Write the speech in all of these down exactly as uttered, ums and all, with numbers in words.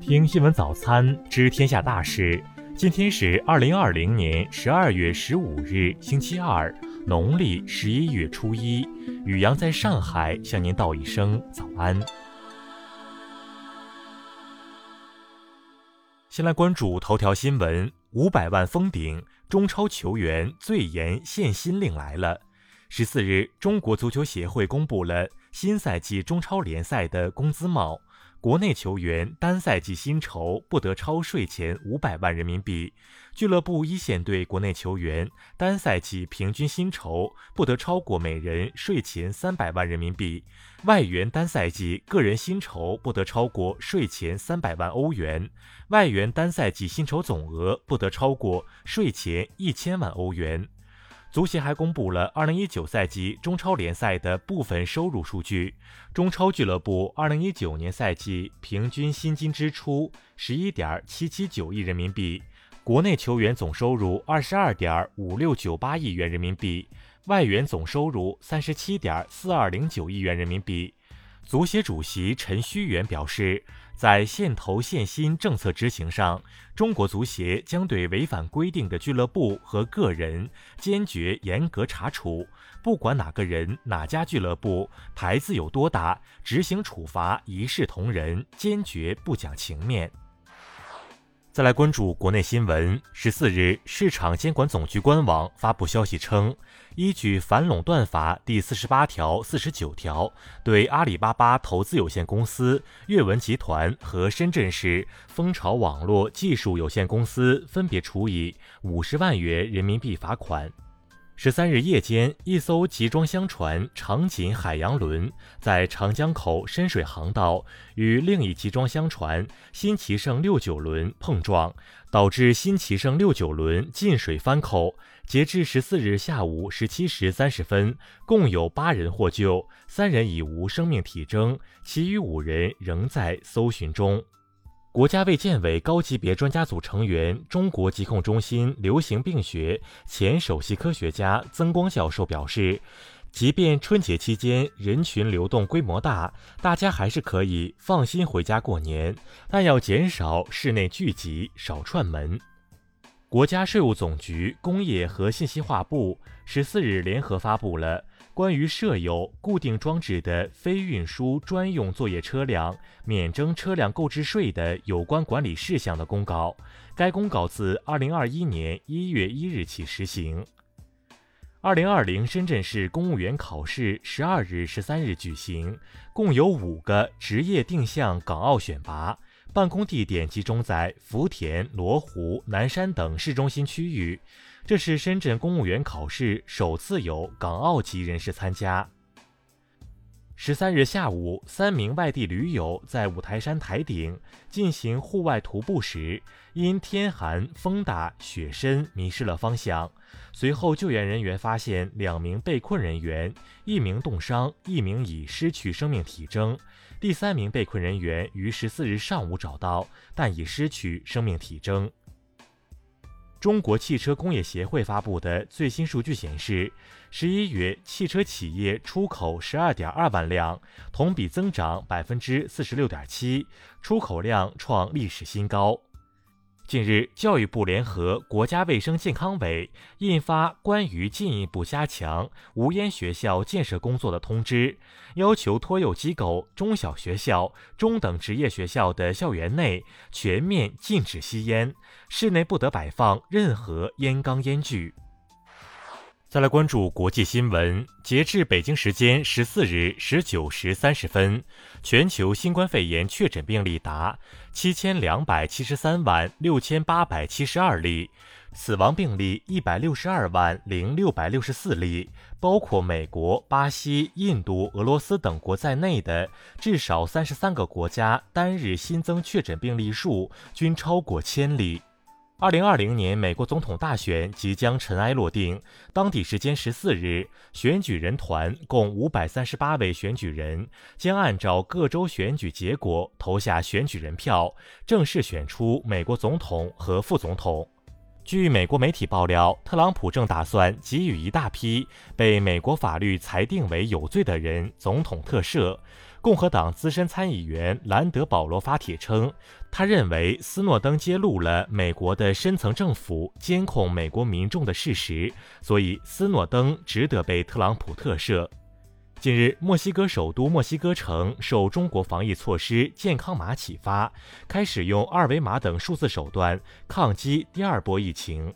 听新闻早餐知天下大事。今天是二零二零年十二月十五日，星期二，农历十一月初一。雨阳在上海向您道一声早安。先来关注头条新闻：五百万封顶，中超球员最严限薪令来了。十四日，中国足球协会公布了新赛季中超联赛的工资帽。国内球员单赛季薪酬不得超税前五百万人民币，俱乐部一线队国内球员单赛季平均薪酬不得超过每人税前三百万人民币，外援单赛季个人薪酬不得超过税前三百万欧元，外援单赛季薪酬总额不得超过税前一千万欧元。足协还公布了二零一九赛季中超联赛的部分收入数据，中超俱乐部二零一九年赛季平均薪金支出 十一点七七九 亿人民币，国内球员总收入 二十二点五六九八 亿元人民币，外援总收入 三十七点四二零九 亿元人民币。足协主席陈戌源表示，在限投限薪政策执行上，中国足协将对违反规定的俱乐部和个人坚决严格查处，不管哪个人哪家俱乐部，牌子有多大，执行处罚一视同仁，坚决不讲情面。再来关注国内新闻。十四日，市场监管总局官网发布消息称，依据《反垄断法》第四十八条、四十九条，对阿里巴巴投资有限公司、阅文集团和深圳市蜂巢网络技术有限公司分别处以五十万元人民币罚款。十三日夜间，一艘集装箱船“长锦海洋轮”在长江口深水航道与另一集装箱船“新奇胜六九轮”碰撞，导致“新奇胜六九轮”进水翻口。截至十四日下午十七时三十分，共有八人获救，三人已无生命体征，其余五人仍在搜寻中。国家卫健委高级别专家组成员、中国疾控中心流行病学前首席科学家曾光教授表示，即便春节期间人群流动规模大，大家还是可以放心回家过年，但要减少室内聚集，少串门。国家税务总局、工业和信息化部十四日联合发布了关于设有固定装置的非运输专用作业车辆免征车辆购置税的有关管理事项的公告。该公告自二零二一年一月一日起实行。二零二零深圳市公务员考试十二日、十三日举行，共有五个职业定向港澳选拔。办公地点集中在福田、罗湖、南山等市中心区域，这是深圳公务员考试首次有港澳籍人士参加。十三日下午，三名外地驴友在五台山台顶进行户外徒步时，因天寒、风大、雪深迷失了方向。随后，救援人员发现两名被困人员，一名冻伤，一名已失去生命体征。第三名被困人员于十四日上午找到，但已失去生命体征。中国汽车工业协会发布的最新数据显示，十一月汽车企业出口十二点二万辆，同比增长百分之四十六点七，出口量创历史新高。近日，教育部联合国家卫生健康委印发关于进一步加强无烟学校建设工作的通知，要求托幼机构、中小学校、中等职业学校的校园内全面禁止吸烟，室内不得摆放任何烟缸、烟具。再来关注国际新闻。截至北京时间十四日十九时三十分，全球新冠肺炎确诊病例达七千两百七十三万六千八百七十二例，死亡病例一百六十二万零六百六十四例，包括美国、巴西、印度、俄罗斯等国在内的至少三十三个国家单日新增确诊病例数均超过千例。二零二零年美国总统大选即将尘埃落定。当地时间十四日，选举人团共五百三十八位选举人将按照各州选举结果投下选举人票，正式选出美国总统和副总统。据美国媒体爆料，特朗普正打算给予一大批被美国法律裁定为有罪的人总统特赦。共和党资深参议员兰德·保罗发帖称，他认为斯诺登揭露了美国的深层政府监控美国民众的事实，所以斯诺登值得被特朗普特赦。近日，墨西哥首都墨西哥城受中国防疫措施健康码启发，开始用二维码等数字手段抗击第二波疫情。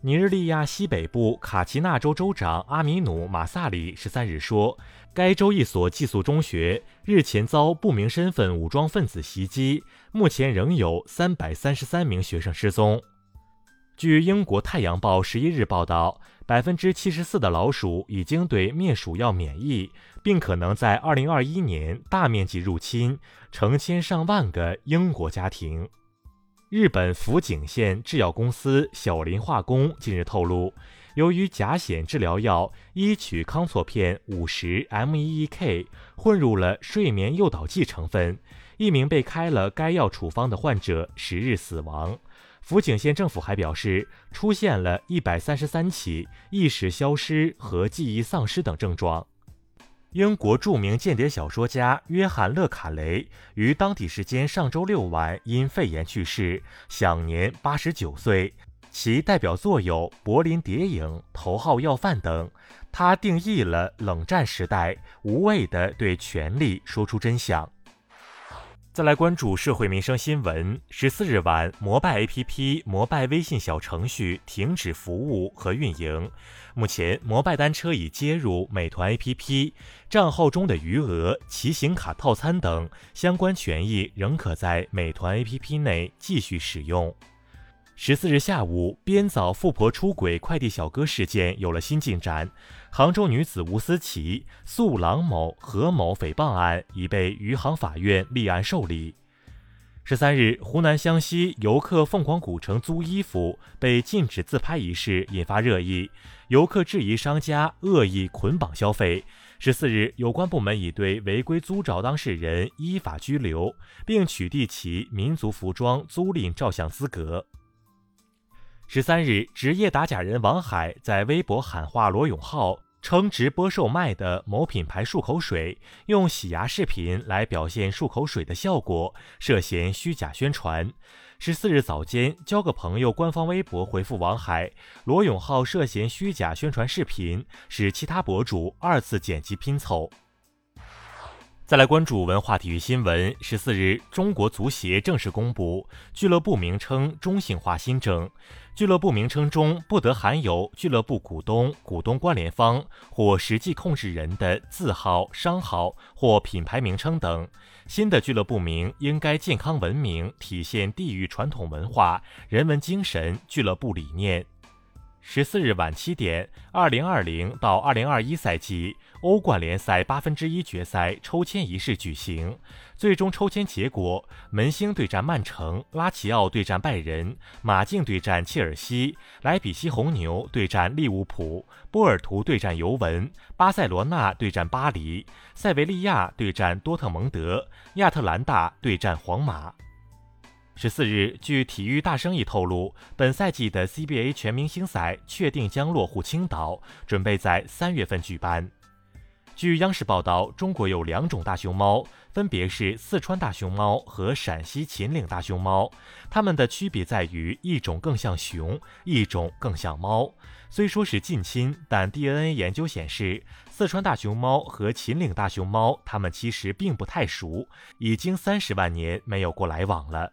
尼日利亚西北部卡奇纳州州长阿米努·马萨里十三日说，该州一所寄宿中学日前遭不明身份武装分子袭击，目前仍有三百三十三名学生失踪。据英国《太阳报》十一日报道， 百分之七十四 的老鼠已经对灭鼠药免疫，并可能在二零二一年大面积入侵成千上万个英国家庭。日本福井县制药公司小林化工近日透露，由于甲藓治疗药伊曲康唑片 五十 M E E K 混入了睡眠诱导剂成分，一名被开了该药处方的患者十日死亡。福井县政府还表示，出现了一百三十三起意识消失和记忆丧失等症状。英国著名间谍小说家约翰·勒卡雷于当地时间上周六晚因肺炎去世，享年八十九岁。其代表作有《柏林谍影》《头号要犯》等。他定义了冷战时代无畏地对权力说出真相。再来关注社会民生新闻。十四日晚，摩拜 A P P 摩拜微信小程序停止服务和运营。目前摩拜单车已接入美团 A P P， 账号中的余额、骑行卡套餐等相关权益仍可在美团 A P P 内继续使用。十四日下午，编造富婆出轨快递小哥事件有了新进展。杭州女子吴思琪诉郎某、何某诽谤案已被余杭法院立案受理。十三日，湖南湘西游客凤凰古城租衣服被禁止自拍一事引发热议，游客质疑商家恶意捆绑消费。十四日，有关部门已对违规租照当事人依法拘留，并取缔其民族服装租赁照相资格。十三日，职业打假人王海在微博喊话罗永浩，称直播售卖的某品牌漱口水用洗牙视频来表现漱口水的效果，涉嫌虚假宣传。十四日早间，交个朋友官方微博回复王海，罗永浩涉嫌虚假宣传视频，使其他博主二次剪辑拼凑。再来关注文化体育新闻。十四日，中国足协正式公布俱乐部名称中性化新政，俱乐部名称中不得含有俱乐部股东、股东关联方或实际控制人的字号、商号或品牌名称等。新的俱乐部名应该健康文明，体现地域传统文化、人文精神、俱乐部理念。十四日晚七点， 二零二零到二零二一赛季欧冠联赛八分之一决赛抽签仪式举行，最终抽签结果，门兴对战曼城，拉齐奥对战拜仁，马竞对战切尔西，莱比锡红牛对战利物浦，波尔图对战尤文，巴塞罗那对战巴黎，塞维利亚对战多特蒙德，亚特兰大对战皇马。十四日，据体育大生意透露，本赛季的 C B A 全明星赛确定将落户青岛，准备在三月份举办。据央视报道，中国有两种大熊猫，分别是四川大熊猫和陕西秦岭大熊猫，它们的区别在于一种更像熊，一种更像猫。虽说是近亲，但 D N A 研究显示，四川大熊猫和秦岭大熊猫它们其实并不太熟，已经三十万年没有过来往了。